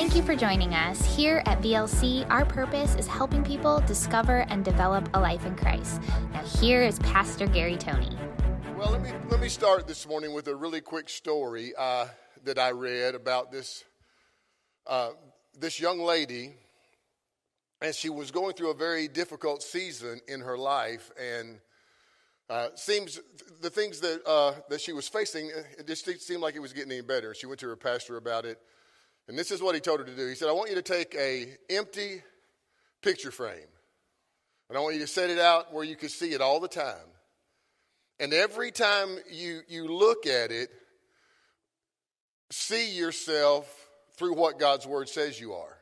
Thank you for joining us. Here at VLC, our purpose is helping people discover and develop a life in Christ. Now here is Pastor Gary Toney. Well, let me start this morning with a really quick story that I read about this young lady, and she was going through a very difficult season in her life, and seems the things that she was facing, it just seemed like it was getting any better. She went to her pastor about it, and this is what he told her to do. He said, I want you to take a empty picture frame, and I want you to set it out where you can see it all the time. And every time you look at it, see yourself through what God's word says you are.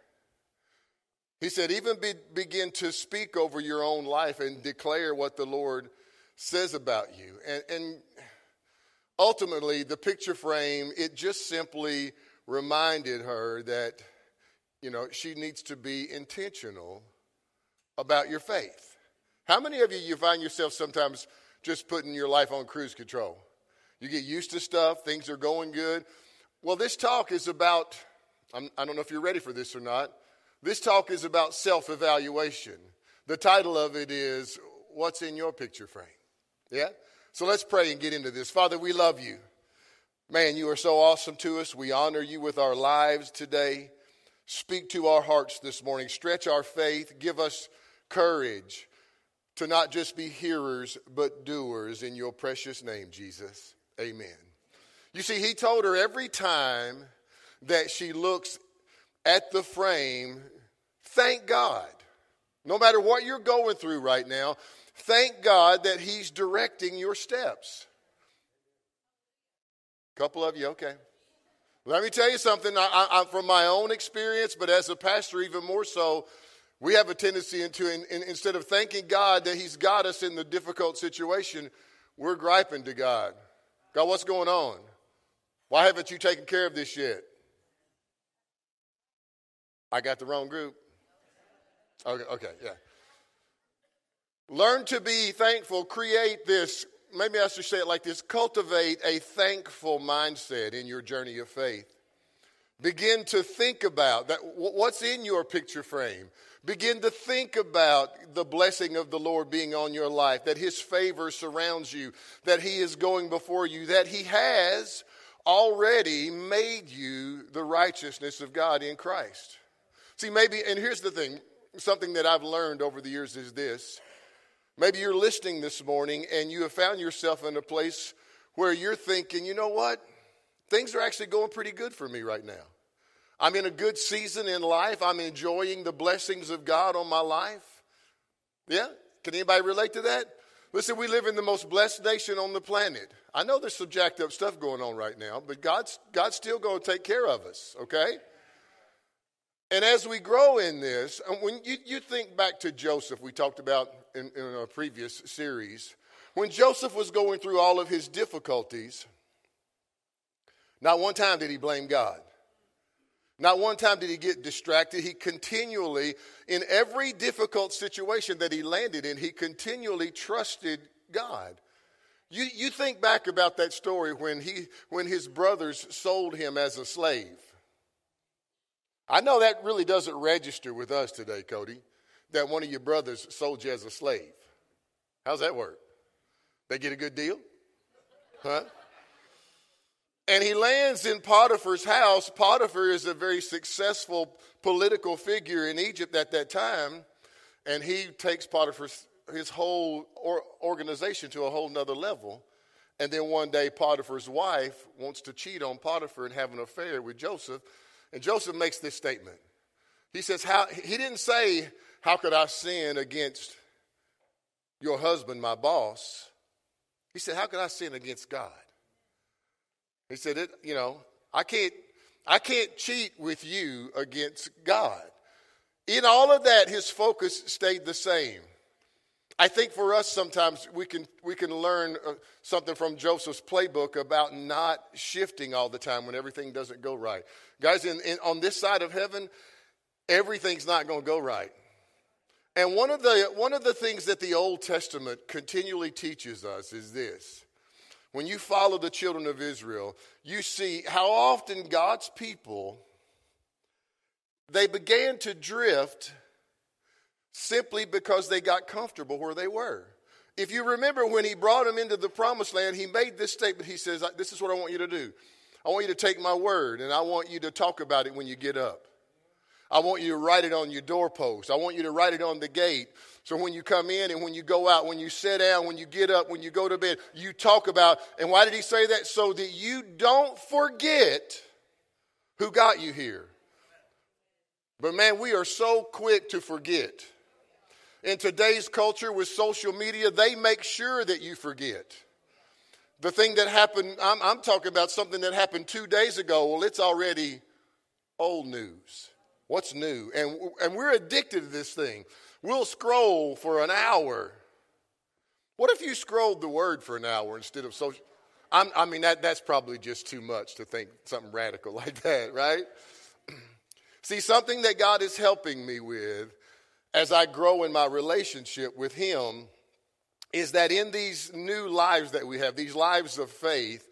He said, even begin to speak over your own life and declare what the Lord says about you. And ultimately, the picture frame, it just simply reminded her that, she needs to be intentional about your faith. How many of you find yourself sometimes just putting your life on cruise control? You get used to stuff, things are going good. Well, this talk is about, I don't know if you're ready for this or not, this talk is about self-evaluation. The title of it is, What's in Your Picture Frame? Yeah? So let's pray and get into this. Father, we love you. Man, you are so awesome to us. We honor you with our lives today. Speak to our hearts this morning. Stretch our faith. Give us courage to not just be hearers, but doers in your precious name, Jesus. Amen. You see, he told her every time that she looks at the frame, thank God. No matter what you're going through right now, thank God that he's directing your steps. Couple of you, okay. Let me tell you something, I from my own experience, but as a pastor even more so, we have a tendency instead of thanking God that he's got us in the difficult situation, we're griping to God. God, what's going on? Why haven't you taken care of this yet? I got the wrong group. Okay, yeah. Learn to be thankful. Create this, maybe I should say it like this, cultivate a thankful mindset in your journey of faith. Begin to think about that. What's in your picture frame. Begin to think about the blessing of the Lord being on your life, that his favor surrounds you, that he is going before you, that he has already made you the righteousness of God in Christ. See, maybe, and here's the thing, something that I've learned over the years is this. Maybe you're listening this morning and you have found yourself in a place where you're thinking, you know what? Things are actually going pretty good for me right now. I'm in a good season in life. I'm enjoying the blessings of God on my life. Yeah? Can anybody relate to that? Listen, we live in the most blessed nation on the planet. I know there's some jacked up stuff going on right now, but God's still going to take care of us, okay? And as we grow in this, when you think back to Joseph, we talked about in a previous series, when Joseph was going through all of his difficulties, not one time did he blame God. Not one time did he get distracted. He continually, in every difficult situation that he landed in, he continually trusted God. You think back about that story when his brothers sold him as a slave. I know that really doesn't register with us today, Cody, that one of your brothers sold you as a slave. How's that work? They get a good deal? Huh? And he lands in Potiphar's house. Potiphar is a very successful political figure in Egypt at that time. And he takes Potiphar's, his whole organization to a whole nother level. And then one day Potiphar's wife wants to cheat on Potiphar and have an affair with Joseph. And Joseph makes this statement. He says, he didn't say, how could I sin against your husband, my boss? He said, how could I sin against God? He said, I can't cheat with you against God. In all of that, his focus stayed the same. I think for us sometimes we can learn something from Joseph's playbook about not shifting all the time when everything doesn't go right. Guys, on this side of heaven, everything's not going to go right. And one of the things that the Old Testament continually teaches us is this. When you follow the children of Israel, you see how often God's people They began to drift simply because they got comfortable where they were. If you remember when he brought them into the promised land, he made this statement. He says, this is what I want you to do. I want you to take my word, and I want you to talk about it when you get up. I want you to write it on your doorpost. I want you to write it on the gate. So when you come in and when you go out, when you sit down, when you get up, when you go to bed, you talk about. And why did he say that? So that you don't forget who got you here. But man, we are so quick to forget. In today's culture with social media, they make sure that you forget. The thing that happened, I'm talking about something that happened 2 days ago. Well, it's already old news. What's new? And we're addicted to this thing. We'll scroll for an hour. What if you scrolled the word for an hour instead of social? I mean, that's probably just too much to think something radical like that, right? See, something that God is helping me with as I grow in my relationship with him is that in these new lives that we have, these lives of faith,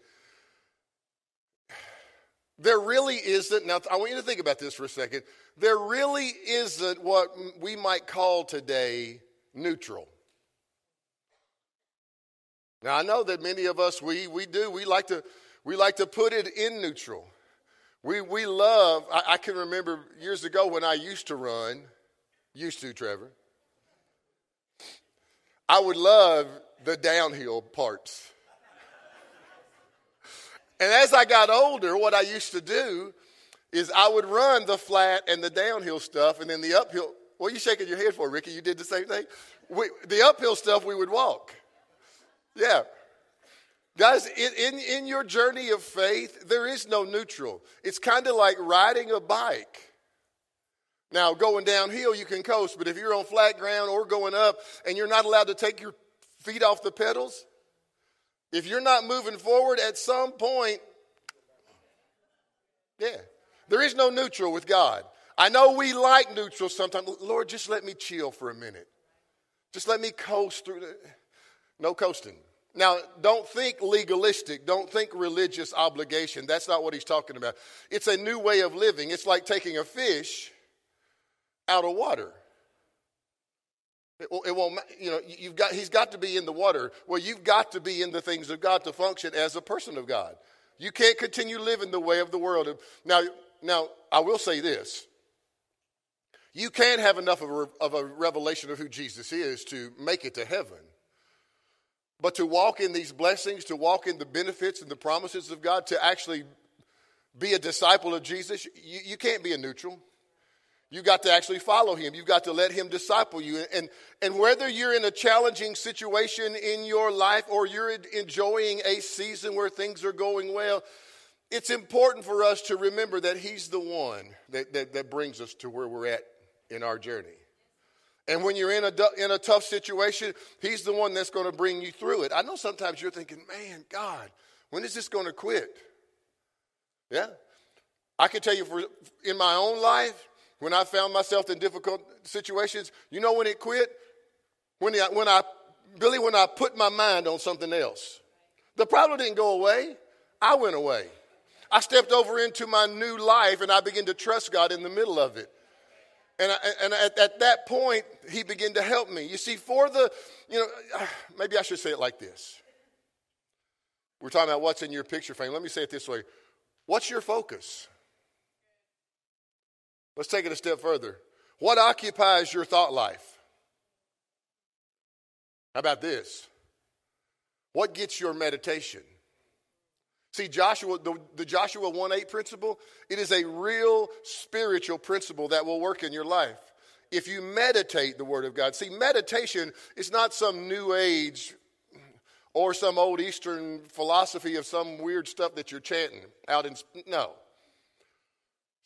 there really isn't, now I want you to think about this for a second, there really isn't what we might call today neutral. Now I know that many of us, we like to put it in neutral. I can remember years ago when I used to, Trevor, I would love the downhill parts. And as I got older, what I used to do is I would run the flat and the downhill stuff, and then the uphill. What are you shaking your head for, Ricky? You did the same thing? The uphill stuff we would walk. Yeah. Guys, in your journey of faith, there is no neutral. It's kind of like riding a bike. Now, going downhill, you can coast, but if you're on flat ground or going up and you're not allowed to take your feet off the pedals, if you're not moving forward at some point, yeah, there is no neutral with God. I know we like neutral sometimes. Lord, just let me chill for a minute. Just let me coast through. No coasting. Now, don't think legalistic. Don't think religious obligation. That's not what he's talking about. It's a new way of living. It's like taking a fish out of water. It won't, you know, he's got to be in the water. Well, you've got to be in the things of God to function as a person of God. You can't continue living the way of the world. Now, I will say this. You can't have enough of a revelation of who Jesus is to make it to heaven. But to walk in these blessings, to walk in the benefits and the promises of God, to actually be a disciple of Jesus, you can't be a neutral. You got to actually follow him. You've got to let him disciple you. And whether you're in a challenging situation in your life or you're enjoying a season where things are going well, it's important for us to remember that he's the one that brings us to where we're at in our journey. And when you're in a tough situation, he's the one that's going to bring you through it. I know sometimes you're thinking, man, God, when is this going to quit? Yeah. I can tell you in my own life, when I found myself in difficult situations, you know when it quit? When I put my mind on something else. The problem didn't go away. I went away. I stepped over into my new life and I began to trust God in the middle of it. And at that point, he began to help me. You see, maybe I should say it like this. We're talking about what's in your picture frame. Let me say it this way. What's your focus? Let's take it a step further. What occupies your thought life? How about this? What gets your meditation? See, Joshua, the Joshua 1:8 principle, it is a real spiritual principle that will work in your life if you meditate the Word of God. See, meditation is not some new age or some old Eastern philosophy of some weird stuff that you're chanting out in, no.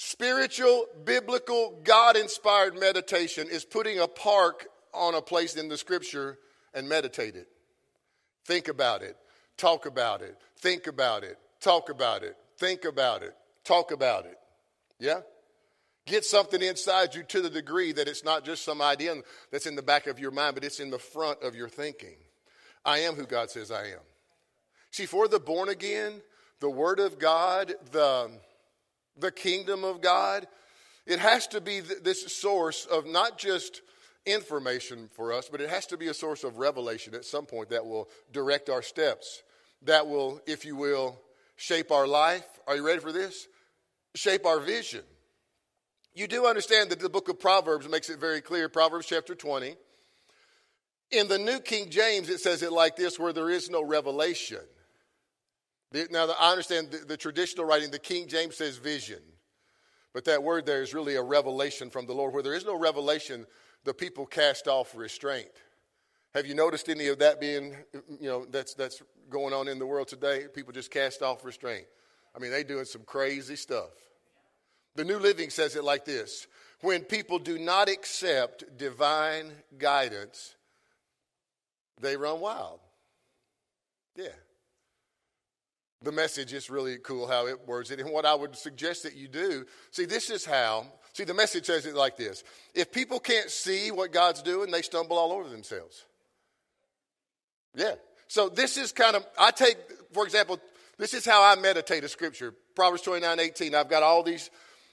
Spiritual, biblical, God-inspired meditation is putting a park on a place in the Scripture and meditate it. Think about it. Talk about it. Think about it. Talk about it. Think about it. Talk about it. Yeah? Get something inside you to the degree that it's not just some idea that's in the back of your mind, but it's in the front of your thinking. I am who God says I am. See, for the born again, the Word of God, the kingdom of God It has to be this source of not just information for us, but it has to be a source of revelation at some point that will direct our steps, that will, if you will, shape our life. Are you ready for this? Shape our vision. You do understand that the book of Proverbs makes it very clear. Proverbs chapter 20. In the New King James, it says it like this, where there is no revelation. Now, I understand the traditional writing, the King James says vision. But that word there is really a revelation from the Lord. Where there is no revelation, the people cast off restraint. Have you noticed any of that being, that's going on in the world today? People just cast off restraint. I mean, they doing some crazy stuff. The New Living says it like this. When people do not accept divine guidance, they run wild. Yeah. The Message is really cool how it words it. And what I would suggest that you do, the Message says it like this. If people can't see what God's doing, they stumble all over themselves. Yeah. So this is this is how I meditate a scripture. Proverbs 29:18. I've got all these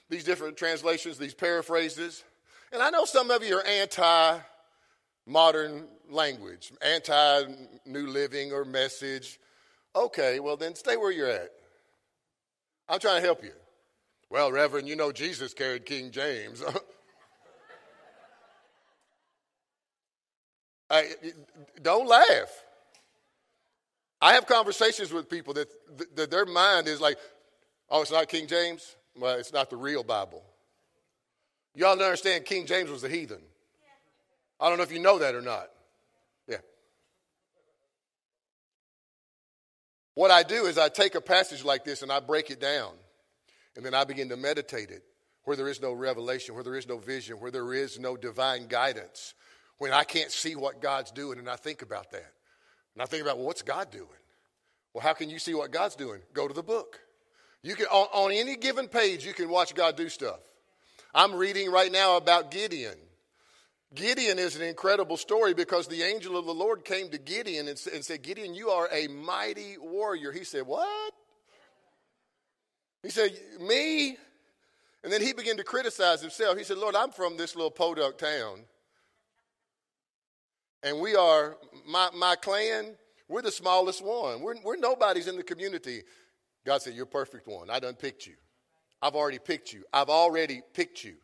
different translations, these paraphrases. And I know some of you are anti-modern language, anti-New Living or Message. Okay, well then stay where you're at. I'm trying to help you. Well, Reverend, Jesus carried King James. Don't laugh. I have conversations with people that their mind is like, oh, it's not King James? Well, it's not the real Bible. Y'all don't understand King James was a heathen. I don't know if you know that or not. Yeah. What I do is I take a passage like this and I break it down. And then I begin to meditate it. Where there is no revelation, where there is no vision, where there is no divine guidance. When I can't see what God's doing, and I think about that. And I think about, well, what's God doing? Well, how can you see what God's doing? Go to the book. You can on any given page, you can watch God do stuff. I'm reading right now about Gideon. Gideon is an incredible story because the angel of the Lord came to Gideon and said, Gideon, you are a mighty warrior. He said, what? He said, me? And then he began to criticize himself. He said, Lord, I'm from this little podunk town. And we are, my clan, we're the smallest one. We're nobody's in the community. God said, you're a perfect one. I done picked you. I've already picked you. I've already picked you.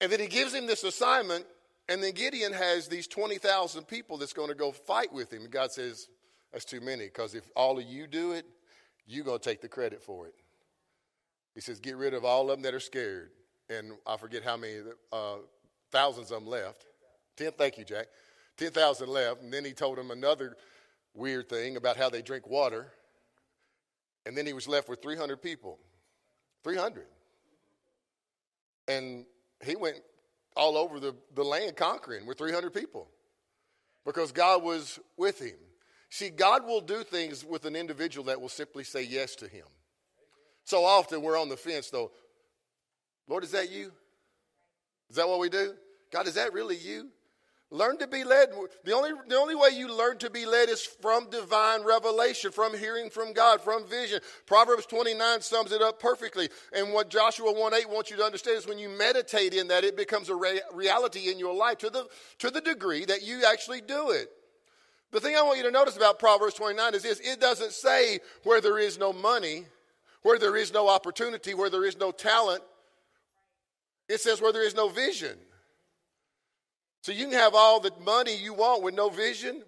And then he gives him this assignment, and then Gideon has these 20,000 people that's going to go fight with him. And God says, that's too many, because if all of you do it, you're going to take the credit for it. He says, get rid of all of them that are scared. And I forget how many thousands of them left. 10, thank you, Jack. 10,000 left. And then he told them another weird thing about how they drink water. And then he was left with 300 people. 300. And he went all over the land conquering with 300 people because God was with him. See, God will do things with an individual that will simply say yes to him. So often we're on the fence, though. Lord, is that you? Is that what we do? God, is that really you? Learn to be led. The only way you learn to be led is from divine revelation, from hearing from God, from vision. Proverbs 29 sums it up perfectly. And what Joshua 1:8 wants you to understand is when you meditate in that, it becomes a reality in your life to the degree that you actually do it. The thing I want you to notice about Proverbs 29 is this. It doesn't say where there is no money, where there is no opportunity, where there is no talent. It says where there is no vision. So you can have all the money you want with no vision.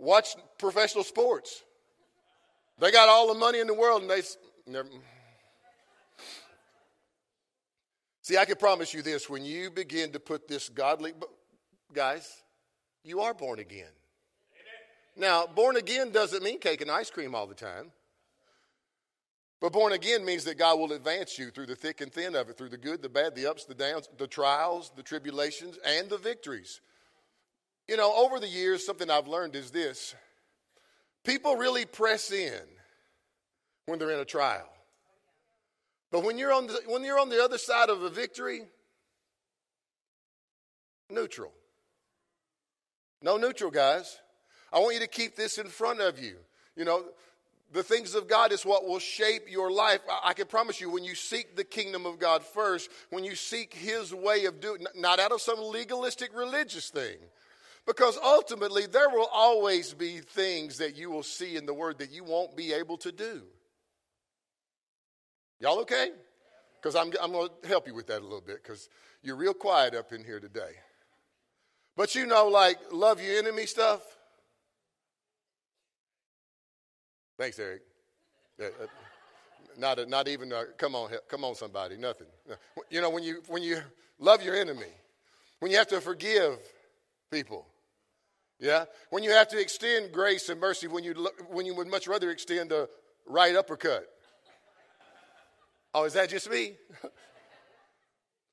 Watch professional sports. They got all the money in the world and they never. See, I can promise you this. When you begin to put this godly, guys, you are born again. Amen. Now, born again doesn't mean cake and ice cream all the time. But born again means that God will advance you through the thick and thin of it, through the good, the bad, the ups, the downs, the trials, the tribulations, and the victories. Over the years, something I've learned is this. People really press in when they're in a trial. But when you're on the other side of a victory, neutral. No neutral, guys. I want you to keep this in front of you. The things of God is what will shape your life. I can promise you, when you seek the kingdom of God first, when you seek his way of doing, not out of some legalistic religious thing, because ultimately there will always be things that you will see in the word that you won't be able to do. Y'all okay? Because I'm going to help you with that a little bit, because you're real quiet up in here today. But you know, like, love your enemy stuff. Thanks, Eric. Come on, somebody. Nothing. You know, when you love your enemy, when you have to forgive people, yeah, when you have to extend grace and mercy, when you would much rather extend a right uppercut. Oh, is that just me?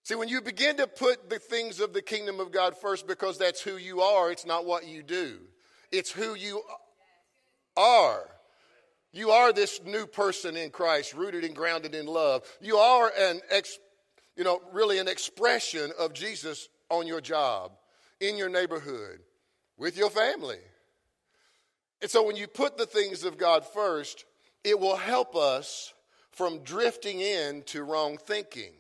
See, when you begin to put the things of the kingdom of God first, because that's who you are. It's not what you do. It's who you are. You are this new person in Christ, rooted and grounded in love. You are an expression of Jesus on your job, in your neighborhood, with your family. And so when you put the things of God first, it will help us from drifting into wrong thinking,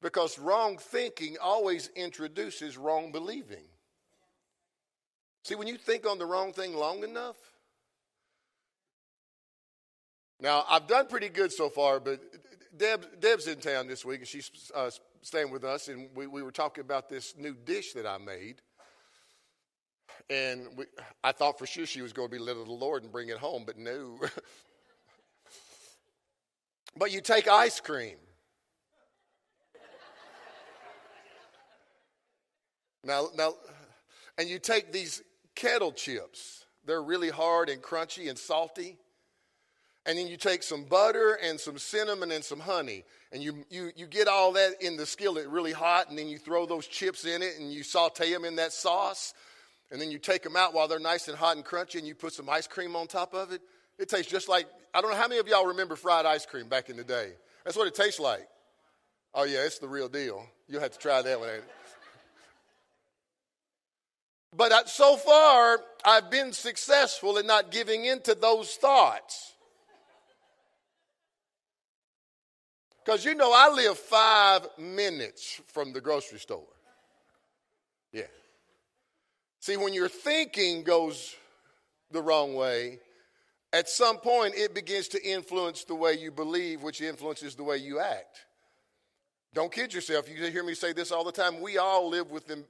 because wrong thinking always introduces wrong believing. See, when you think on the wrong thing long enough. Now, I've done pretty good so far, but Deb's in town this week, and she's staying with us, and we were talking about this new dish that I made. And I thought for sure she was going to be led of the Lord and bring it home, but no. But you take ice cream. Now, and you take these kettle chips. They're really hard and crunchy and salty. And then you take some butter and some cinnamon and some honey, and you get all that in the skillet really hot, and then you throw those chips in it, and you saute them in that sauce, and then you take them out while they're nice and hot and crunchy, and you put some ice cream on top of it. It tastes just like, I don't know how many of y'all remember fried ice cream back in the day. That's what it tastes like. Oh, yeah, it's the real deal. You'll have to try that one, ain't it? But so far, I've been successful in not giving in to those thoughts. Because you know I live 5 minutes from the grocery store. Yeah. See, when your thinking goes the wrong way, at some point it begins to influence the way you believe, which influences the way you act. Don't kid yourself. You hear me say this all the time. We all live within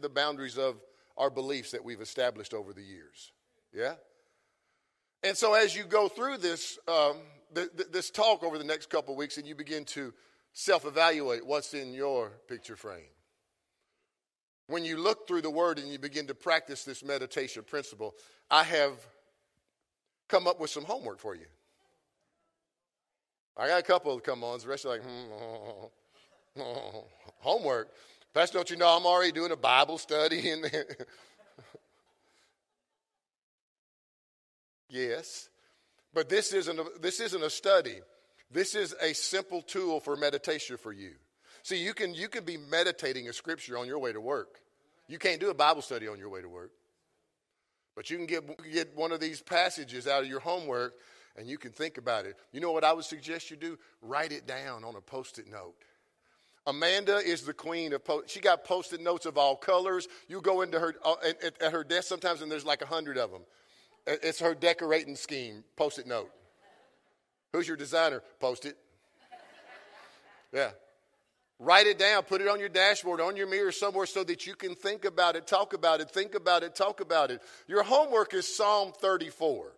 the boundaries of our beliefs that we've established over the years. Yeah? And so as you go through this this talk over the next couple of weeks, and you begin to self-evaluate what's in your picture frame. When you look through the word and you begin to practice this meditation principle, I have come up with some homework for you. I got a couple of come-ons. The rest are like, homework. Pastor, don't you know I'm already doing a Bible study? And yes. But this isn't a study. This is a simple tool for meditation for you. See, you can be meditating a scripture on your way to work. You can't do a Bible study on your way to work. But you can get one of these passages out of your homework, and you can think about it. You know what I would suggest you do? Write it down on a Post-it note. Amanda is the queen of Post-it. She got Post-it notes of all colors. You go into her at her desk sometimes, and there's like 100 of them. It's her decorating scheme, Post-it note. Who's your designer? Post-it. Yeah. Write it down. Put it on your dashboard, on your mirror somewhere, so that you can think about it, talk about it, think about it, talk about it. Your homework is Psalm 34.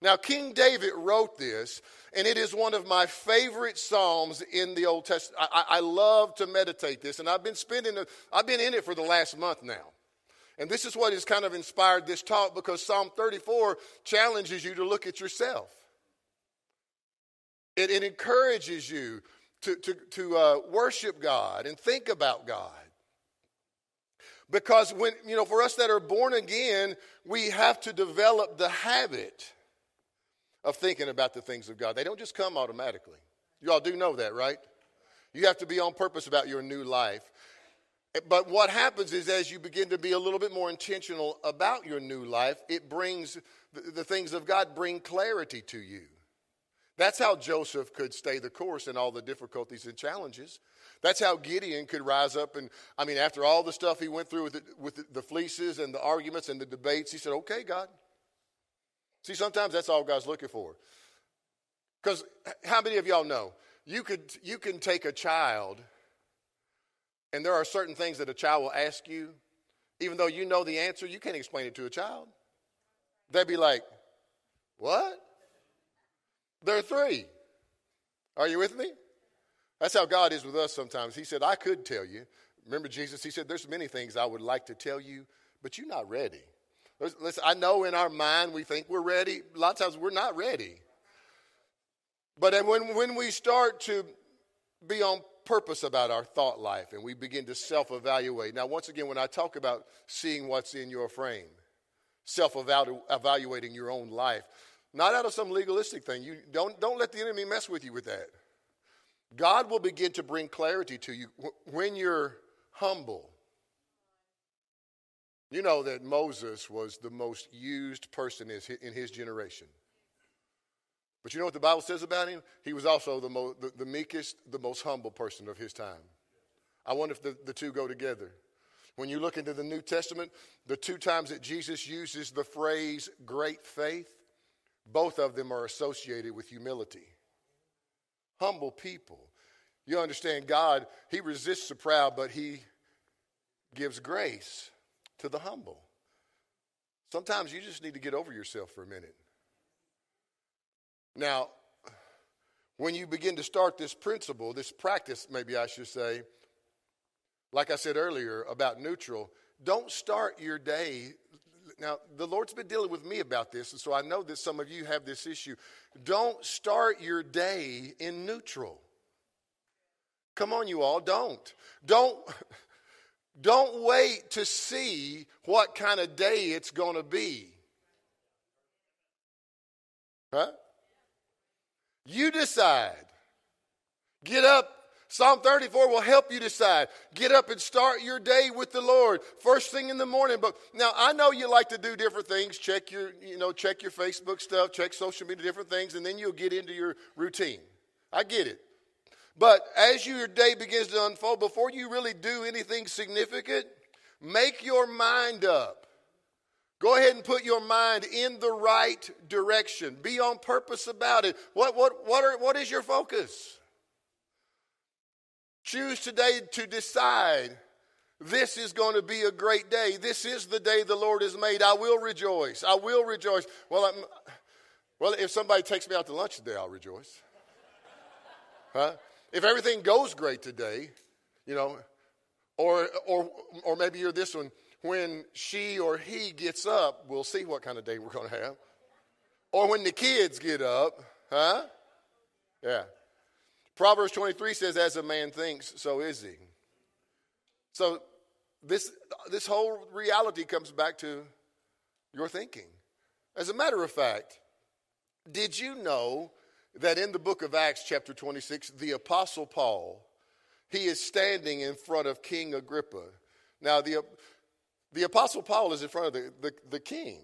Now, King David wrote this, and it is one of my favorite psalms in the Old Testament. I love to meditate this, and I've been in it for the last month now. And this is what has kind of inspired this talk, because Psalm 34 challenges you to look at yourself. It encourages you to worship God and think about God. Because when, you know, for us that are born again, we have to develop the habit of thinking about the things of God. They don't just come automatically. You all do know that, right? You have to be on purpose about your new life. But what happens is, as you begin to be a little bit more intentional about your new life, it brings The things of God bring clarity to you. That's how Joseph could stay the course in all the difficulties and challenges. That's how Gideon could rise up and, I mean, after all the stuff he went through with the fleeces and the arguments and the debates, he said, okay, God. See, sometimes that's all God's looking for. Because how many of y'all know? You can take a child, and there are certain things that a child will ask you. Even though you know the answer, you can't explain it to a child. They'd be like, what? There are three. Are you with me? That's how God is with us sometimes. He said, I could tell you. Remember Jesus, he said, there's many things I would like to tell you, but you're not ready. Listen, I know in our mind we think we're ready. A lot of times we're not ready. But when we start to be on purpose about our thought life and we begin to self-evaluate. Now, once again, when I talk about seeing what's in your frame, self-evaluating your own life, not out of some legalistic thing. You don't let the enemy mess with you with that. God will begin to bring clarity to you when you're humble. You know that Moses was the most used person in his generation. But you know what the Bible says about him? He was also the meekest, the most humble person of his time. I wonder if the two go together. When you look into the New Testament, the two times that Jesus uses the phrase great faith, both of them are associated with humility. Humble people. You understand God, he resists the proud, but he gives grace to the humble. Sometimes you just need to get over yourself for a minute. Now, when you begin to start this principle, this practice, maybe I should say, like I said earlier about neutral, don't start your day. Now, the Lord's been dealing with me about this, and so I know that some of you have this issue. Don't start your day in neutral. Come on, you all, don't. Don't wait to see what kind of day it's going to be. Huh? You decide. Get up. Psalm 34 will help you decide. Get up and start your day with the Lord first thing in the morning. But now I know you like to do different things. Check your, check your Facebook stuff, check social media, different things, and then you'll get into your routine. I get it. But as your day begins to unfold, before you really do anything significant, make your mind up. Go ahead and put your mind in the right direction. Be on purpose about it. What is your focus? Choose today to decide this is going to be a great day. This is the day the Lord has made. I will rejoice. I will rejoice. Well, if somebody takes me out to lunch today, I'll rejoice. Huh? If everything goes great today, or maybe you're this one. When she or he gets up, we'll see what kind of day we're going to have. Or when the kids get up, huh? Yeah. Proverbs 23 says, as a man thinks, so is he. So this whole reality comes back to your thinking. As a matter of fact, did you know that in the book of Acts chapter 26, the Apostle Paul, he is standing in front of King Agrippa. Now, the Apostle Paul is in front of the king.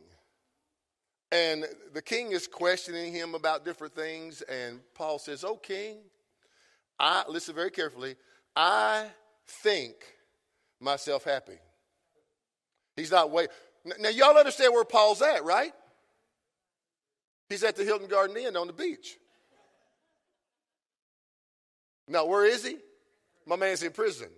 And the king is questioning him about different things. And Paul says, oh, king, listen very carefully, I think myself happy. He's not waiting. Now, y'all understand where Paul's at, right? He's at the Hilton Garden Inn on the beach. Now, where is he? My man's in prison.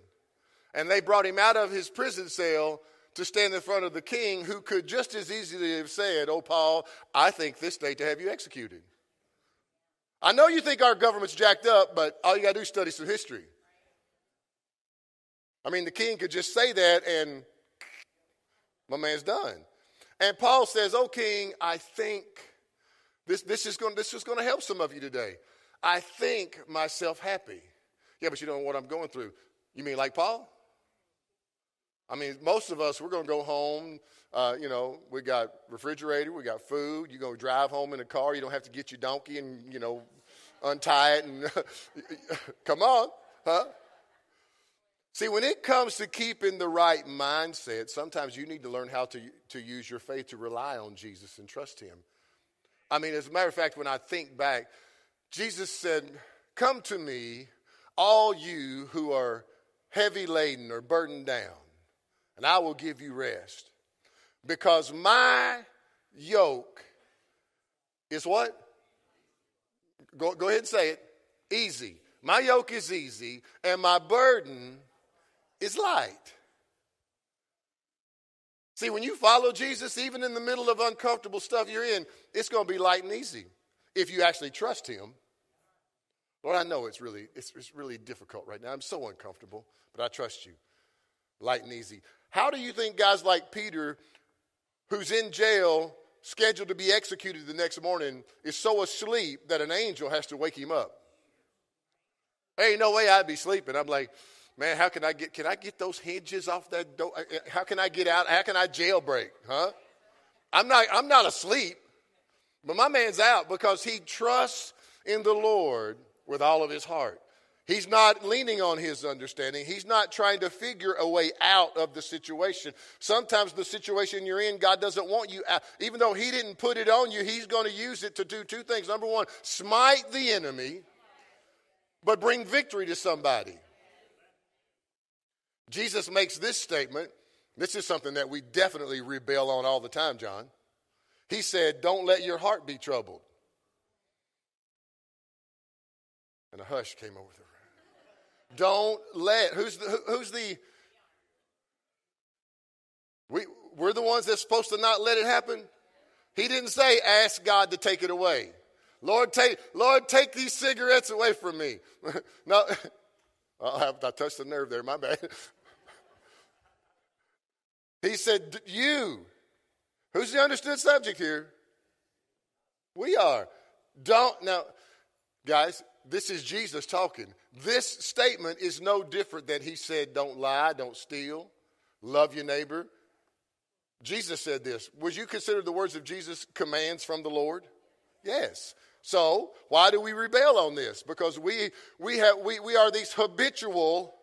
And they brought him out of his prison cell to stand in front of the king, who could just as easily have said, oh, Paul, I think this day to have you executed. I know you think our government's jacked up, but all you got to do is study some history. I mean, the king could just say that and my man's done. And Paul says, oh, king, I think this is going to help some of you today. I think myself happy. Yeah, but you don't know what I'm going through. You mean like Paul? I mean, most of us, we're going to go home, we got refrigerator, we got food, you're going to drive home in a car, you don't have to get your donkey and, untie it and come on, huh? See, when it comes to keeping the right mindset, sometimes you need to learn how to use your faith to rely on Jesus and trust him. I mean, as a matter of fact, when I think back, Jesus said, "Come to me, all you who are heavy laden or burdened down, and I will give you rest. Because my yoke is" what? Go ahead and say it. Easy. My yoke is easy, and my burden is light. See, when you follow Jesus, even in the middle of uncomfortable stuff you're in, it's going to be light and easy if you actually trust him. Lord, I know it's really difficult right now. I'm so uncomfortable, but I trust you. Light and easy. How do you think guys like Peter, who's in jail, scheduled to be executed the next morning, is so asleep that an angel has to wake him up? There ain't no way I'd be sleeping. I'm like, man, can I get those hinges off that door? How can I get out? How can I jailbreak? Huh? I'm not asleep, but my man's out because he trusts in the Lord with all of his heart. He's not leaning on his understanding. He's not trying to figure a way out of the situation. Sometimes the situation you're in, God doesn't want you out. Even though he didn't put it on you, he's going to use it to do two things. Number one, smite the enemy, but bring victory to somebody. Jesus makes this statement. This is something that we definitely rebel on all the time, John. He said, "Don't let your heart be troubled." And a hush came over the room. Don't let, we're the ones that's supposed to not let it happen. He didn't say, ask God to take it away. Lord, take these cigarettes away from me. No, I touched the nerve there, my bad. He said, you, who's the understood subject here? We are. Don't, now, guys, this is Jesus talking. This statement is no different than he said, don't lie, don't steal, love your neighbor. Jesus said this. Would you consider the words of Jesus commands from the Lord? Yes. So why do we rebel on this? Because we are these habitual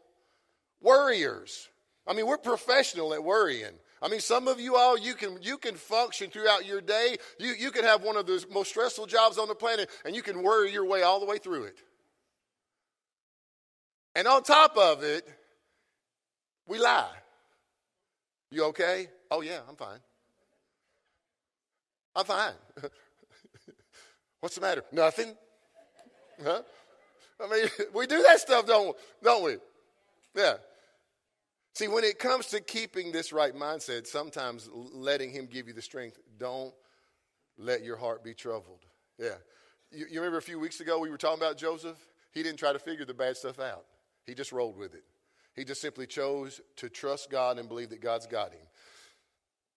worriers. I mean, we're professional at worrying. I mean, some of you all, you can function throughout your day. You can have one of the most stressful jobs on the planet, and you can worry your way all the way through it. And on top of it, we lie. You okay? Oh, yeah, I'm fine. What's the matter? Nothing. Huh? I mean, we do that stuff, don't we? Yeah. See, when it comes to keeping this right mindset, sometimes letting him give you the strength, don't let your heart be troubled. Yeah. You remember a few weeks ago we were talking about Joseph? He didn't try to figure the bad stuff out. He just rolled with it. He just simply chose to trust God and believe that God's got him.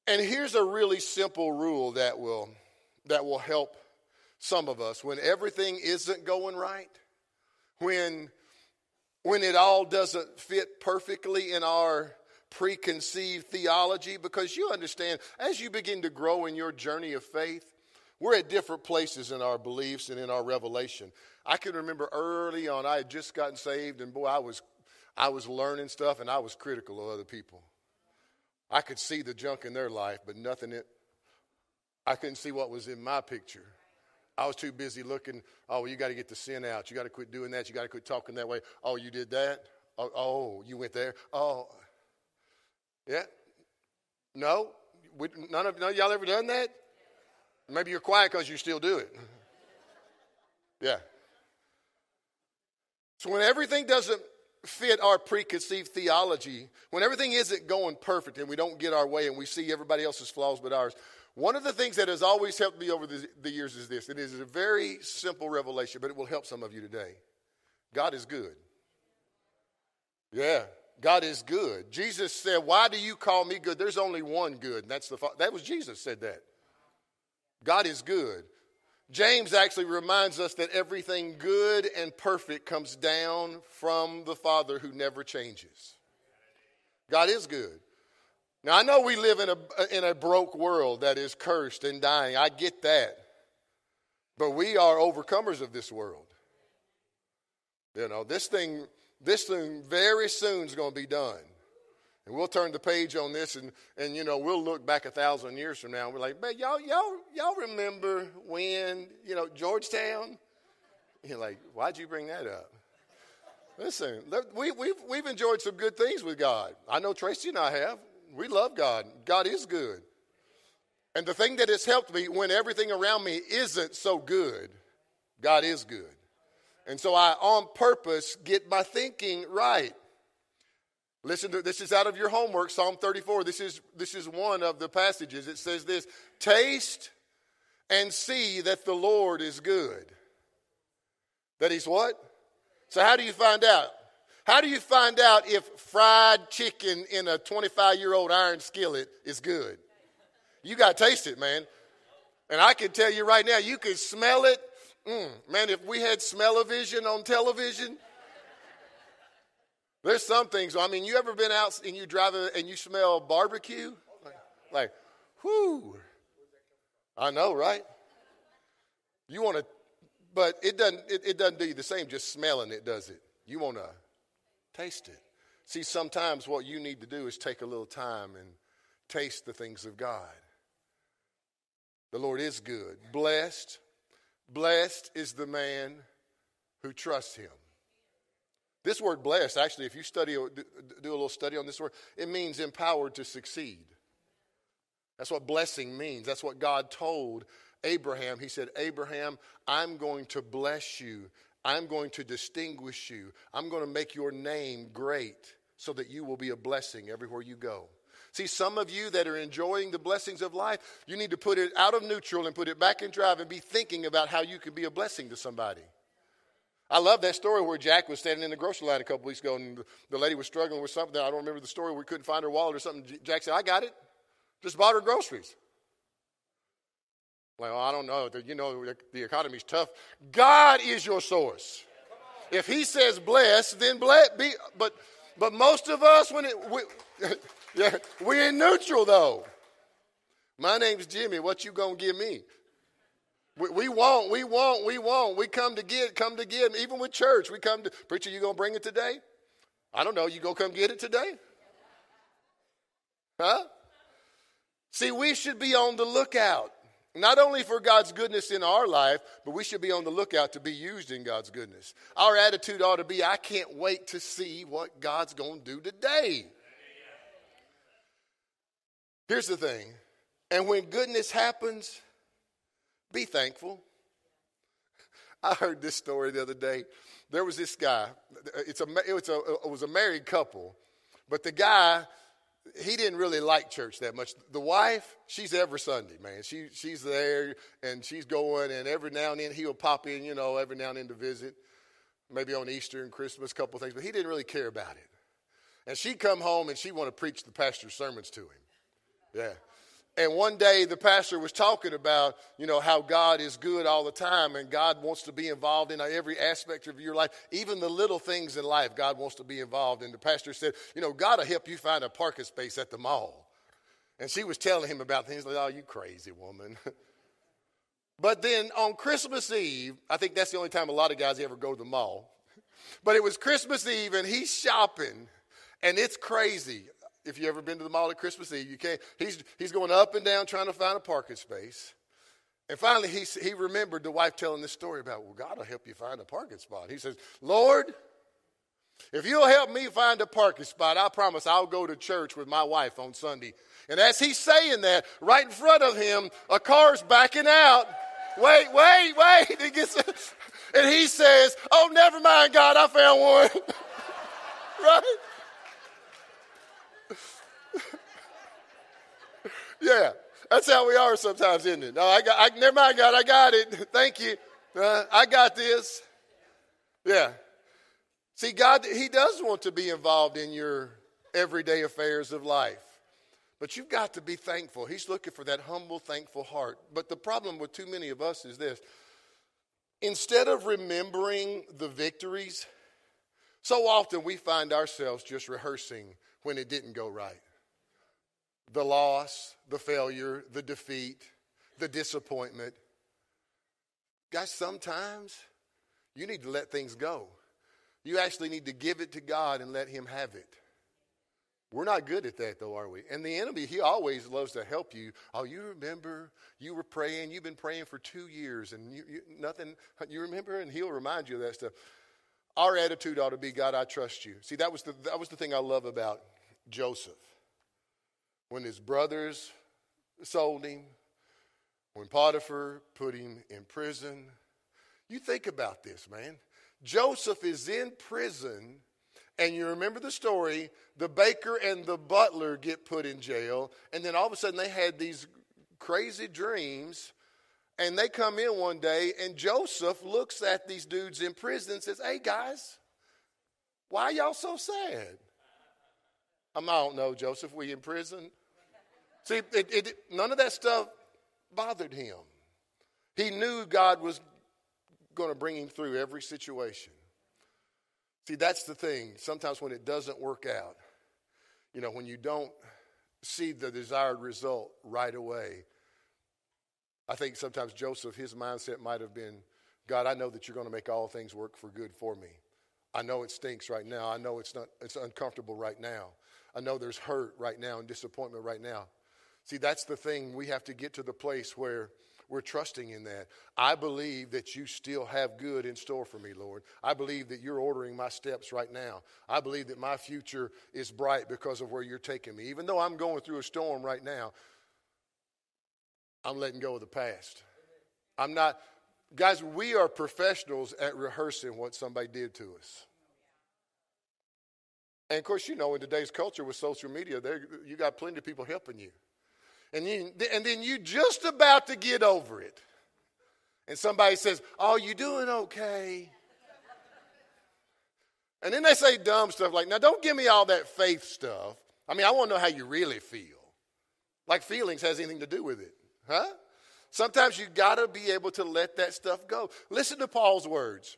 And here's a really simple rule that will help some of us. When everything isn't going right, when it all doesn't fit perfectly in our preconceived theology, because you understand, as you begin to grow in your journey of faith, we're at different places in our beliefs and in our revelation. I can remember early on, I had just gotten saved, and boy, I was learning stuff, and I was critical of other people. I could see the junk in their life, but I couldn't see what was in my picture. I was too busy looking, oh, well, you got to get the sin out. You got to quit doing that. You got to quit talking that way. Oh, you did that? Oh, you went there? Oh, yeah? No? None of y'all ever done that? Maybe you're quiet because you still do it. Yeah. So when everything doesn't fit our preconceived theology, when everything isn't going perfect and we don't get our way and we see everybody else's flaws but ours, one of the things that has always helped me over the years is this. It is a very simple revelation, but it will help some of you today. God is good. Yeah, God is good. Jesus said, why do you call me good? There's only one good, and that's the Father. That was Jesus said that. God is good. James actually reminds us that everything good and perfect comes down from the Father who never changes. God is good. Now, I know we live in a broke world that is cursed and dying. I get that. But we are overcomers of this world. You know, this thing this thing very soon is going to be done. And we'll turn the page on this, and you know, we'll look back 1,000 years from now. And we're like, man, y'all remember when, you know, Georgetown? You're like, why'd you bring that up? Listen, we've enjoyed some good things with God. I know Tracy and I have. We love God. God is good. And the thing that has helped me when everything around me isn't so good, God is good. And so I, on purpose, get my thinking right. Listen, this is out of your homework, Psalm 34. This is one of the passages. It says this, taste and see that the Lord is good. That he's what? So how do you find out? How do you find out if fried chicken in a 25-year-old iron skillet is good? You got to taste it, man. And I can tell you right now, you can smell it. Man, if we had smell-o-vision on television, there's some things. I mean, you ever been out and you drive and you smell barbecue? Like, whoo. I know, right? You want to, but it doesn't do you the same just smelling it, does it? You want to taste it. See, sometimes what you need to do is take a little time and taste the things of God. The Lord is good. Blessed. Blessed is the man who trusts him. This word blessed, actually, if you study, do a little study on this word, it means empowered to succeed. That's what blessing means. That's what God told Abraham. He said, Abraham, I'm going to bless you. I'm going to distinguish you. I'm going to make your name great so that you will be a blessing everywhere you go. See, some of you that are enjoying the blessings of life, you need to put it out of neutral and put it back in drive and be thinking about how you can be a blessing to somebody. I love that story where Jack was standing in the grocery line a couple weeks ago and the lady was struggling with something. I don't remember the story. We couldn't find her wallet or something. Jack said, I got it. Just bought her groceries. Like, well, I don't know. You know, the economy's tough. God is your source. If he says bless, then bless. Be, but most of us, when it... Yeah, we're in neutral, though. My name's Jimmy. What you gonna give me? We want. We come to give. Even with church, we come to, preacher, you gonna bring it today? I don't know. You gonna come get it today? Huh? See, we should be on the lookout, not only for God's goodness in our life, but we should be on the lookout to be used in God's goodness. Our attitude ought to be, I can't wait to see what God's gonna do today. Here's the thing, and when goodness happens, be thankful. I heard this story the other day. There was this guy. It was a married couple, but the guy, he didn't really like church that much. The wife, she's every Sunday, man. She's there and she's going, and every now and then he'll pop in, you know, every now and then to visit, maybe on Easter and Christmas, a couple things. But he didn't really care about it. And she'd come home and she wanted to preach the pastor's sermons to him. Yeah. And one day the pastor was talking about, you know, how God is good all the time and God wants to be involved in every aspect of your life. Even the little things in life, God wants to be involved. And the pastor said, you know, God will help you find a parking space at the mall. And she was telling him about things like, oh, you crazy woman. But then on Christmas Eve, I think that's the only time a lot of guys ever go to the mall. But it was Christmas Eve and he's shopping and it's crazy. If you've ever been to the mall at Christmas Eve, you can't. He's going up and down trying to find a parking space. And finally, he remembered the wife telling this story about, well, God will help you find a parking spot. He says, Lord, if you'll help me find a parking spot, I promise I'll go to church with my wife on Sunday. And as he's saying that, right in front of him, a car's backing out. Wait. And he says, oh, never mind, God, I found one. Right? Yeah, that's how we are sometimes, isn't it? No, never mind, God, I got it. Thank you. I got this. Yeah. See, God, he does want to be involved in your everyday affairs of life. But you've got to be thankful. He's looking for that humble, thankful heart. But the problem with too many of us is this. Instead of remembering the victories, so often we find ourselves just rehearsing when it didn't go right. The loss, the failure, the defeat, the disappointment. Guys, sometimes you need to let things go. You actually need to give it to God and let him have it. We're not good at that, though, are we? And the enemy, he always loves to help you. Oh, you remember you were praying. You've been praying for 2 years and nothing. You remember? And he'll remind you of that stuff. Our attitude ought to be, God, I trust you. See, that was the thing I love about Joseph. When his brothers sold him, when Potiphar put him in prison. You think about this, man. Joseph is in prison, and you remember the story, the baker and the butler get put in jail, and then all of a sudden they had these crazy dreams, and they come in one day, and Joseph looks at these dudes in prison and says, hey, guys, why are y'all so sad? I don't know, Joseph, we in prison? See, none of that stuff bothered him. He knew God was going to bring him through every situation. See, that's the thing. Sometimes when it doesn't work out, when you don't see the desired result right away, I think sometimes Joseph, his mindset might have been, God, I know that you're going to make all things work for good for me. I know it stinks right now. I know it's uncomfortable right now. I know there's hurt right now and disappointment right now. See, that's the thing. We have to get to the place where we're trusting in that. I believe that you still have good in store for me, Lord. I believe that you're ordering my steps right now. I believe that my future is bright because of where you're taking me. Even though I'm going through a storm right now, I'm letting go of the past. I'm not, guys, we are professionals at rehearsing what somebody did to us. And of course, in today's culture with social media, you got plenty of people helping you. And then you just about to get over it. And somebody says, oh, you doing okay? And then they say dumb stuff like, now don't give me all that faith stuff. I want to know how you really feel. Like feelings has anything to do with it. Huh? Sometimes you got to be able to let that stuff go. Listen to Paul's words.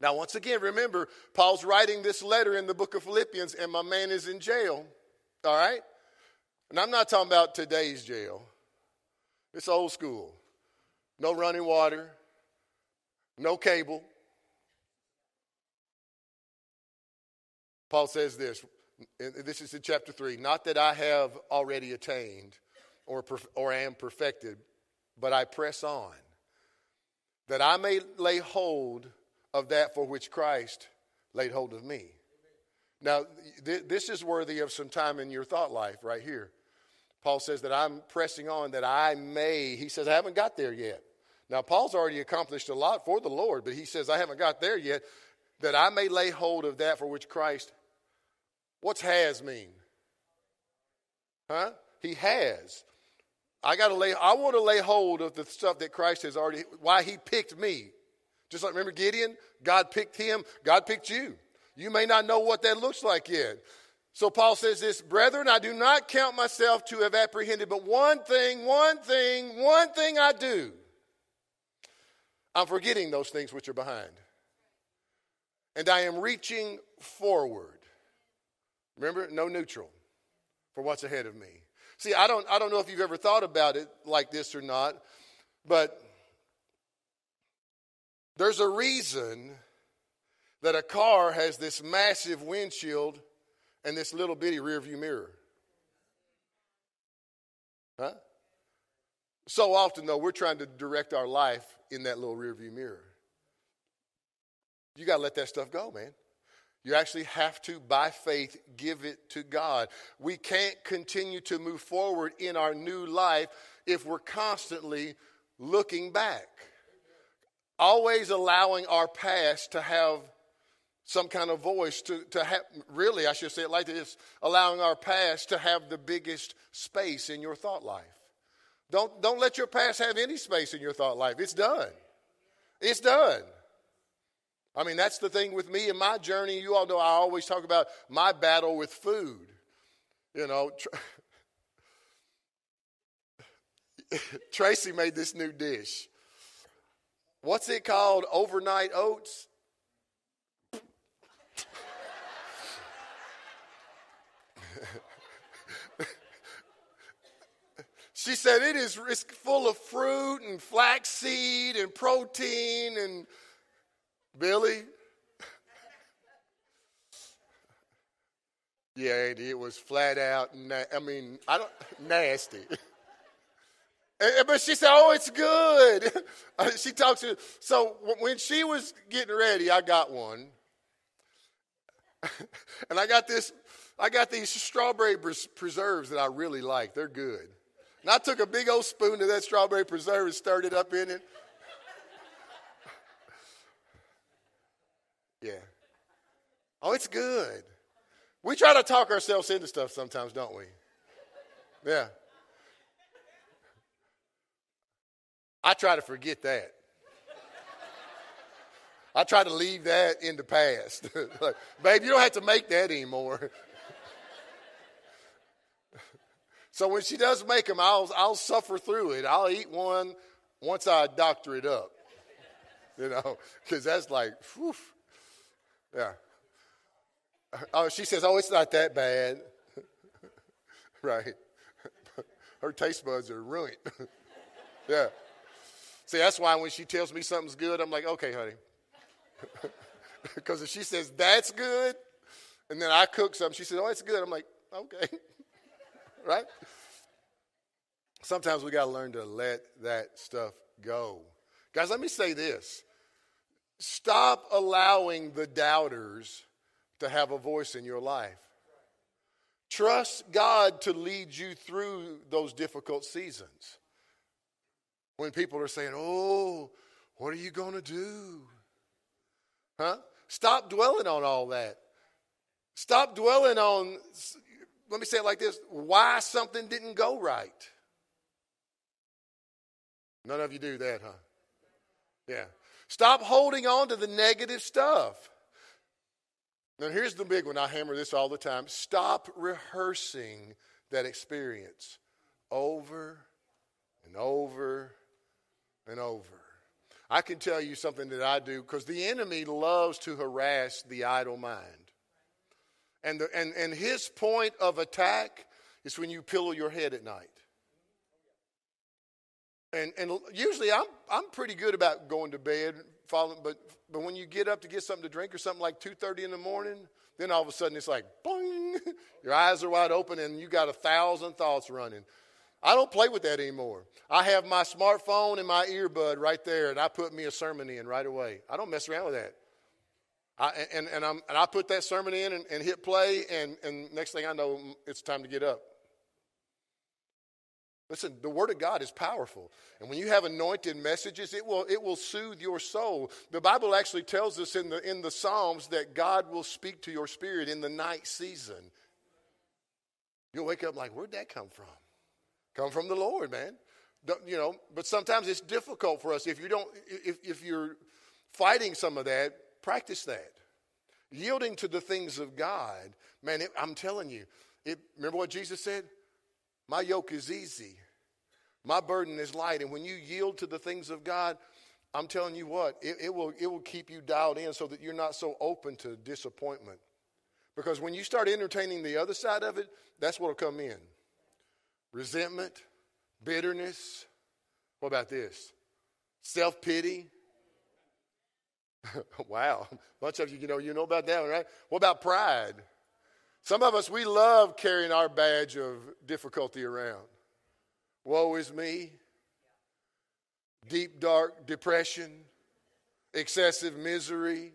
Now, once again, remember, Paul's writing this letter in the book of Philippians, and my man is in jail. All right? And I'm not talking about today's jail. It's old school. No running water. No cable. Paul says this. This is in chapter 3. Not that I have already attained or am perfected, but I press on, that I may lay hold of that for which Christ laid hold of me. Now, this is worthy of some time in your thought life right here. Paul says that I'm pressing on that I may. He says, I haven't got there yet. Now, Paul's already accomplished a lot for the Lord, but he says, I haven't got there yet, that I may lay hold of that for which Christ. What's has mean? Huh? He has. I want to lay hold of the stuff that Christ has already, why he picked me. Just like, remember Gideon? God picked him. God picked you. You may not know what that looks like yet. So Paul says this, brethren, I do not count myself to have apprehended, but one thing I do. I'm forgetting those things which are behind. And I am reaching forward. Remember, no neutral for what's ahead of me. See, I don't know if you've ever thought about it like this or not, but there's a reason that a car has this massive windshield and this little bitty rearview mirror. Huh? So often, though, we're trying to direct our life in that little rearview mirror. You got to let that stuff go, man. You actually have to, by faith, give it to God. We can't continue to move forward in our new life if we're constantly looking back, always allowing our past to have some kind of voice to have, really, I should say it like this, allowing our past to have the biggest space in your thought life. Don't let your past have any space in your thought life. It's done. It's done. That's the thing with me in my journey. You all know I always talk about my battle with food. Tracy made this new dish. What's it called? Overnight oats? She said it's full of fruit and flaxseed and protein and Billy. Yeah, Andy, it was flat out, nasty. But she said, oh, it's good. She talks to, so when she was getting ready, I got one. And I got these strawberry preserves that I really like. They're good. And I took a big old spoon of that strawberry preserve and stirred it up in it. Yeah. Oh, it's good. We try to talk ourselves into stuff sometimes, don't we? Yeah. I try to forget that. I try to leave that in the past. Like, babe, you don't have to make that anymore. So when she does make them, I'll suffer through it. I'll eat one once I doctor it up. Because that's like, whew. Yeah. Oh, she says, oh, it's not that bad. Right. Her taste buds are ruined. Yeah. See, that's why when she tells me something's good, I'm like, okay, honey. Because if she says, that's good, and then I cook something, she says, oh, it's good. I'm like, okay. Right? Sometimes we got to learn to let that stuff go. Guys, let me say this. Stop allowing the doubters to have a voice in your life. Trust God to lead you through those difficult seasons. When people are saying, oh, what are you going to do? Huh? Stop dwelling on all that. Stop dwelling on, let me say it like this, why something didn't go right. None of you do that, huh? Yeah. Stop holding on to the negative stuff. Now, here's the big one. I hammer this all the time. Stop rehearsing that experience over and over and over. I can tell you something that I do, because the enemy loves to harass the idle mind. And his point of attack is when you pillow your head at night. And usually I'm pretty good about going to bed, but when you get up to get something to drink or something like 2:30 in the morning, then all of a sudden it's like, boing, your eyes are wide open and you got 1,000 thoughts running. I don't play with that anymore. I have my smartphone and my earbud right there, and I put me a sermon in right away. I don't mess around with that. I put that sermon in and hit play, and next thing I know, it's time to get up. Listen, the Word of God is powerful. And when you have anointed messages, it will soothe your soul. The Bible actually tells us in the Psalms that God will speak to your spirit in the night season. You'll wake up like, where'd that come from? Come from the Lord, man. But sometimes it's difficult for us. If you're fighting some of that, practice that. Yielding to the things of God, man, I'm telling you. Remember what Jesus said? My yoke is easy. My burden is light. And when you yield to the things of God, I'm telling you what, it will keep you dialed in so that you're not so open to disappointment. Because when you start entertaining the other side of it, that's what will come in. Resentment, bitterness. What about this? Self-pity. Wow. A bunch of you know about that one, right? What about pride? Some of us, we love carrying our badge of difficulty around. Woe is me. Deep, dark depression. Excessive misery.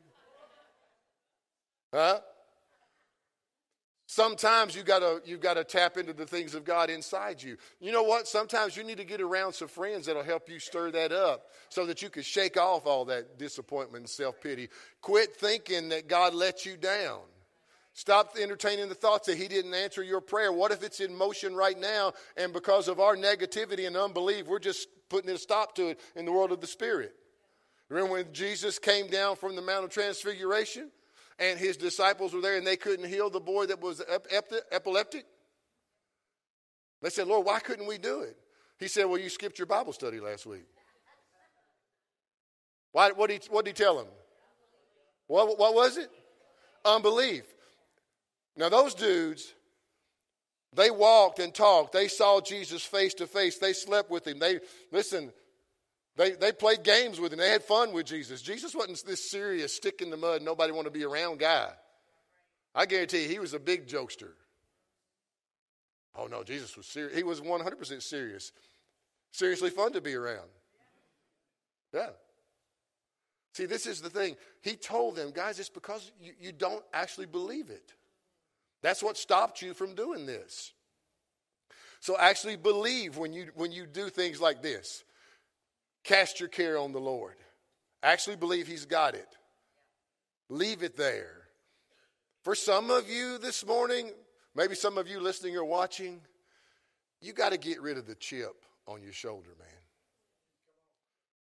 Huh? Sometimes you gotta tap into the things of God inside you. You know what? Sometimes you need to get around some friends that'll help you stir that up so that you can shake off all that disappointment and self-pity. Quit thinking that God let you down. Stop entertaining the thoughts that he didn't answer your prayer. What if it's in motion right now, and because of our negativity and unbelief, we're just putting a stop to it in the world of the spirit? Remember when Jesus came down from the Mount of Transfiguration and his disciples were there and they couldn't heal the boy that was epileptic? They said, Lord, why couldn't we do it? He said, well, you skipped your Bible study last week. Why? What did he tell him? What was it? Unbelief. Now, those dudes, they walked and talked. They saw Jesus face to face. They slept with him. They played games with him. They had fun with Jesus. Jesus wasn't this serious, stick in the mud, nobody want to be around guy. I guarantee you, he was a big jokester. Oh, no, Jesus was serious. He was 100% serious. Seriously fun to be around. Yeah. See, this is the thing. He told them, guys, it's because you don't actually believe it. That's what stopped you from doing this. So actually believe when you do things like this. Cast your care on the Lord. Actually believe he's got it. Leave it there. For some of you this morning, maybe some of you listening or watching, you got to get rid of the chip on your shoulder, man.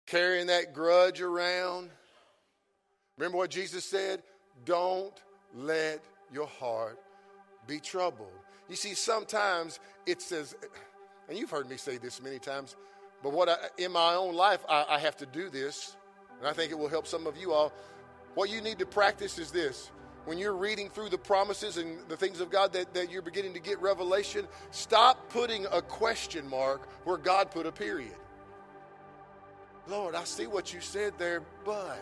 Carrying that grudge around. Remember what Jesus said? Don't let your heart be troubled. You see, sometimes it says, and you've heard me say this many times, but in my own life, I have to do this, and I think it will help some of you all. What you need to practice is this. When you're reading through the promises and the things of God that you're beginning to get revelation, stop putting a question mark where God put a period. Lord, I see what you said there, but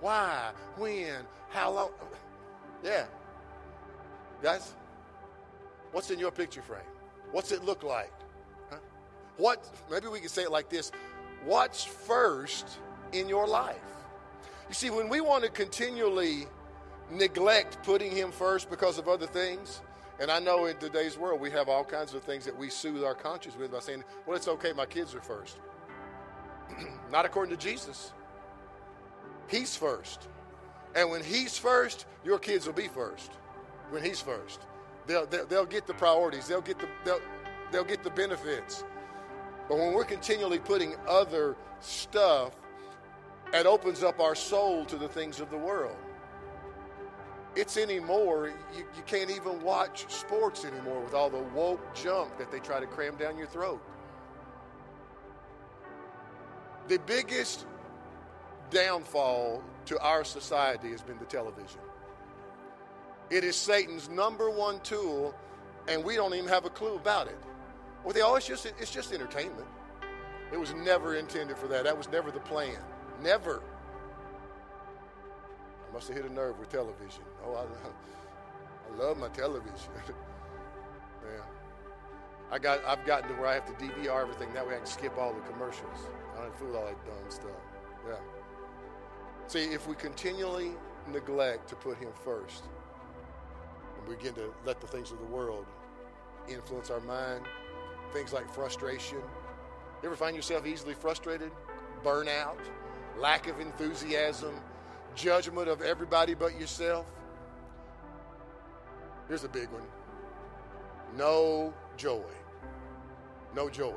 why, when, how long? Yeah. Guys, what's in your picture frame? What's it look like? Huh? Maybe we can say it like this. What's first in your life? You see, when we want to continually neglect putting him first because of other things, and I know in today's world we have all kinds of things that we soothe our conscience with by saying, well, it's okay, my kids are first. Not according to Jesus. He's first. And when he's first, your kids will be first. When he's first, they'll get the priorities, they'll get the benefits. But when we're continually putting other stuff, it opens up our soul to the things of the world. It's anymore, you can't even watch sports anymore with all the woke junk that they try to cram down your throat. The biggest downfall to our society has been the television. It is Satan's number one tool, and we don't even have a clue about it. Well, it's just entertainment. It was never intended for that. That was never the plan. Never. Must have hit a nerve with television. Oh, I love my television. Yeah. I've gotten to where I have to DVR everything. That way I can skip all the commercials. I don't fool with all that dumb stuff. Yeah. See, if we continually neglect to put him first, and we begin to let the things of the world influence our mind, things like frustration. You ever find yourself easily frustrated? Burnout, lack of enthusiasm, judgment of everybody but yourself. Here's a big one. No joy. No joy.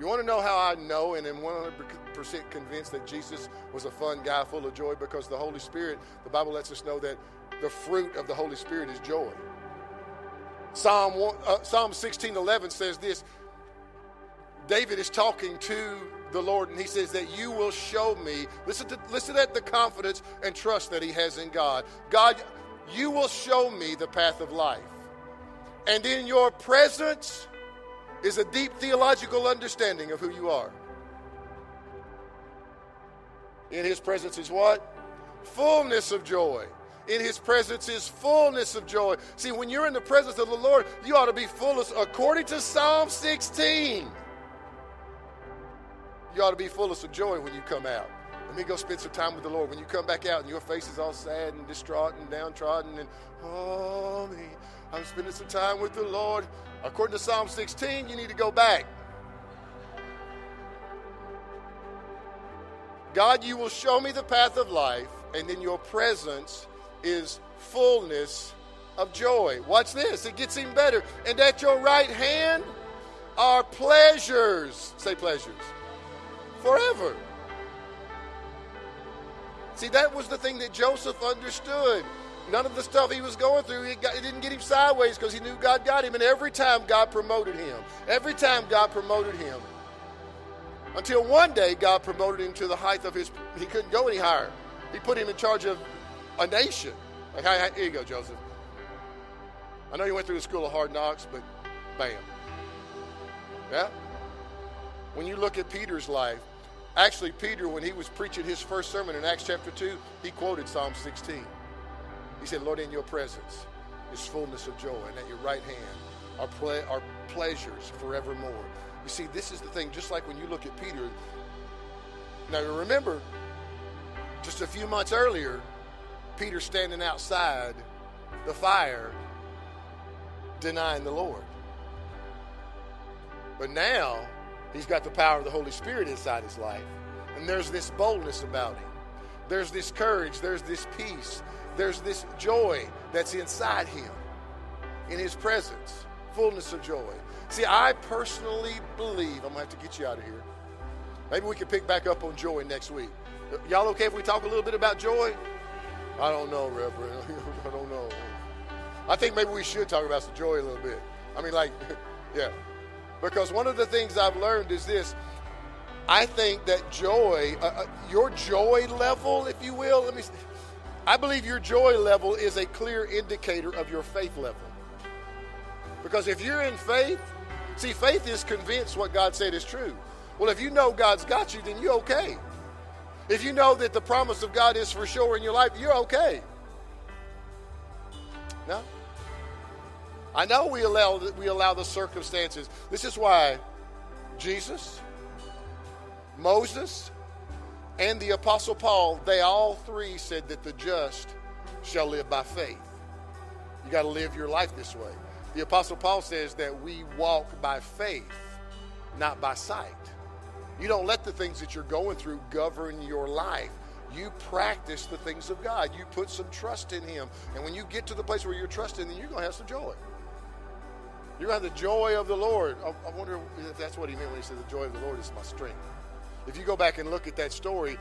You want to know how I know and am 100% convinced that Jesus was a fun guy full of joy? Because the Holy Spirit, the Bible lets us know that the fruit of the Holy Spirit is joy. Psalm 16:11 says this. David is talking to the Lord, and he says that you will show me. Listen at the confidence and trust that he has in God. God, you will show me the path of life. And in your presence is a deep theological understanding of who you are. In his presence is what? Fullness of joy. In his presence is fullness of joy. See, when you're in the presence of the Lord, you ought to be fullest according to Psalm 16. You ought to be fullest of joy when you come out. Let me go spend some time with the Lord. When you come back out and your face is all sad and distraught and downtrodden and, oh, me, I'm spending some time with the Lord. According to Psalm 16, you need to go back. God, you will show me the path of life, and in your presence is fullness of joy. Watch this. It gets even better. And at your right hand are pleasures. Say pleasures. Forever. See, that was the thing that Joseph understood. None of the stuff he was going through, it didn't get him sideways because he knew God got him. And every time God promoted him. Every time God promoted him. Until one day God promoted him to the height of his, he couldn't go any higher. He put him in charge of a nation. Like, hey, here you go, Joseph. I know you went through the school of hard knocks, but bam. Yeah? When you look at Peter's life, actually Peter, when he was preaching his first sermon in Acts chapter 2, he quoted Psalm 16. He said, Lord, in your presence is fullness of joy, and at your right hand are pleasures forevermore. You see, this is the thing, just like when you look at Peter. Now, remember, just a few months earlier, Peter standing outside the fire, denying the Lord. But now, he's got the power of the Holy Spirit inside his life. And there's this boldness about him. There's this courage. There's this peace. There's this joy that's inside him, in his presence, fullness of joy. See, I personally believe, I'm going to have to get you out of here. Maybe we can pick back up on joy next week. Y'all okay if we talk a little bit about joy? I don't know, Reverend. I don't know. I think maybe we should talk about some joy a little bit. I mean, like, yeah. Because one of the things I've learned is this. I think that joy, your joy level, if you will, I believe your joy level is a clear indicator of your faith level. Because if you're in faith, see, faith is convinced what God said is true. Well, if you know God's got you, then you're okay. If you know that the promise of God is for sure in your life, you're okay. No? I know we allow the circumstances. This is why Jesus, Moses, and the Apostle Paul, they all three said that the just shall live by faith. You got to live your life this way. The Apostle Paul says that we walk by faith, not by sight. You don't let the things that you're going through govern your life. You practice the things of God. You put some trust in him. And when you get to the place where you're trusting, then you're going to have some joy. You're going to have the joy of the Lord. I wonder if that's what he meant when he said the joy of the Lord is my strength. If you go back and look at that story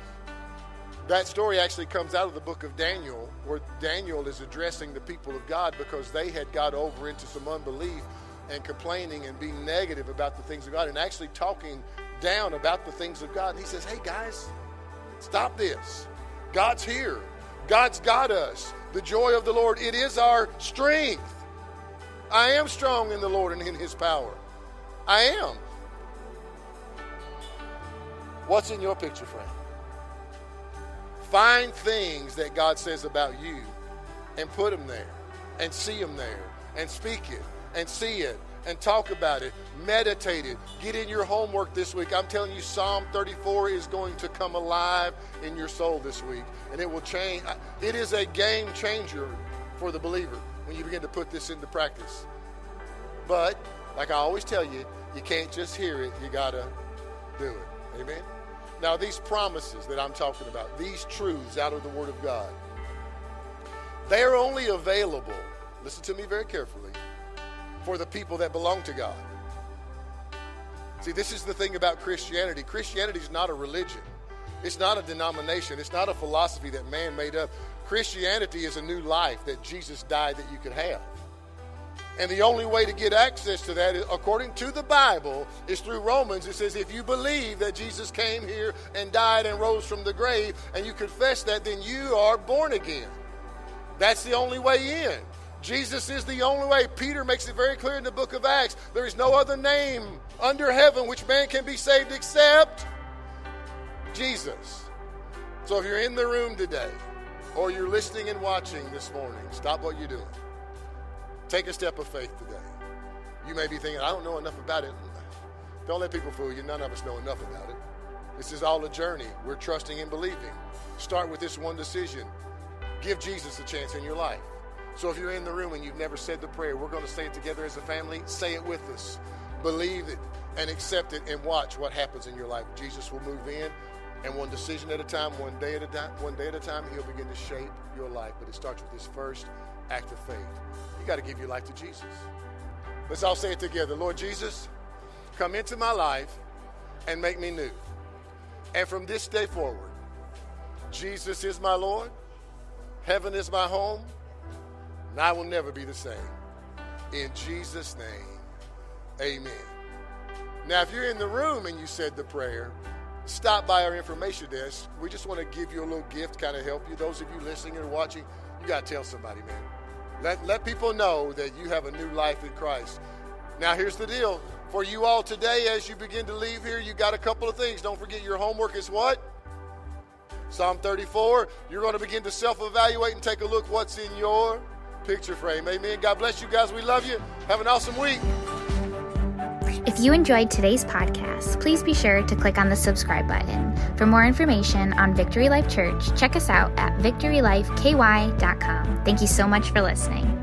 actually comes out of the book of Daniel, where Daniel is addressing the people of God because they had got over into some unbelief and complaining and being negative about the things of God and actually talking down about the things of God. And he says, hey, guys, stop this. God's here. God's got us. The joy of the Lord, it is our strength. I am strong in the Lord and in his power. I am. What's in your picture frame? Find things that God says about you and put them there and see them there and speak it and see it and talk about it. Meditate it. Get in your homework this week. I'm telling you, Psalm 34 is going to come alive in your soul this week, and it will change. It is a game changer for the believer when you begin to put this into practice. But, like I always tell you, you can't just hear it. You got to do it. Amen. Now, these promises that I'm talking about, these truths out of the Word of God, they are only available, listen to me very carefully, for the people that belong to God. See, this is the thing about Christianity. Christianity is not a religion. It's not a denomination. It's not a philosophy that man made up. Christianity is a new life that Jesus died that you could have. And the only way to get access to that, according to the Bible, is through Romans. It says if you believe that Jesus came here and died and rose from the grave and you confess that, then you are born again. That's the only way in. Jesus is the only way. Peter makes it very clear in the book of Acts. There is no other name under heaven which man can be saved except Jesus. So if you're in the room today or you're listening and watching this morning, stop what you're doing. Take a step of faith today. You may be thinking, I don't know enough about it. Don't let people fool you. None of us know enough about it. This is all a journey. We're trusting and believing. Start with this one decision. Give Jesus a chance in your life. So if you're in the room and you've never said the prayer, we're going to say it together as a family. Say it with us. Believe it and accept it and watch what happens in your life. Jesus will move in, and one decision at a time, one day at a time, he'll begin to shape your life. But it starts with this first act of faith. You got to give your life to Jesus. Let's all say it together. Lord Jesus, come into my life and make me new. And from this day forward, Jesus is my Lord. Heaven is my home. And I will never be the same. In Jesus' name, amen. Now, if you're in the room and you said the prayer, stop by our information desk. We just want to give you a little gift, kind of help you. Those of you listening and watching, you got to tell somebody, man. Let people know that you have a new life in Christ. Now, here's the deal. For you all today, as you begin to leave here, you got a couple of things. Don't forget your homework is what? Psalm 34, you're going to begin to self-evaluate and take a look what's in your picture frame. Amen. God bless you guys. We love you. Have an awesome week. If you enjoyed today's podcast, please be sure to click on the subscribe button. For more information on Victory Life Church, check us out at victorylifeky.com. Thank you so much for listening.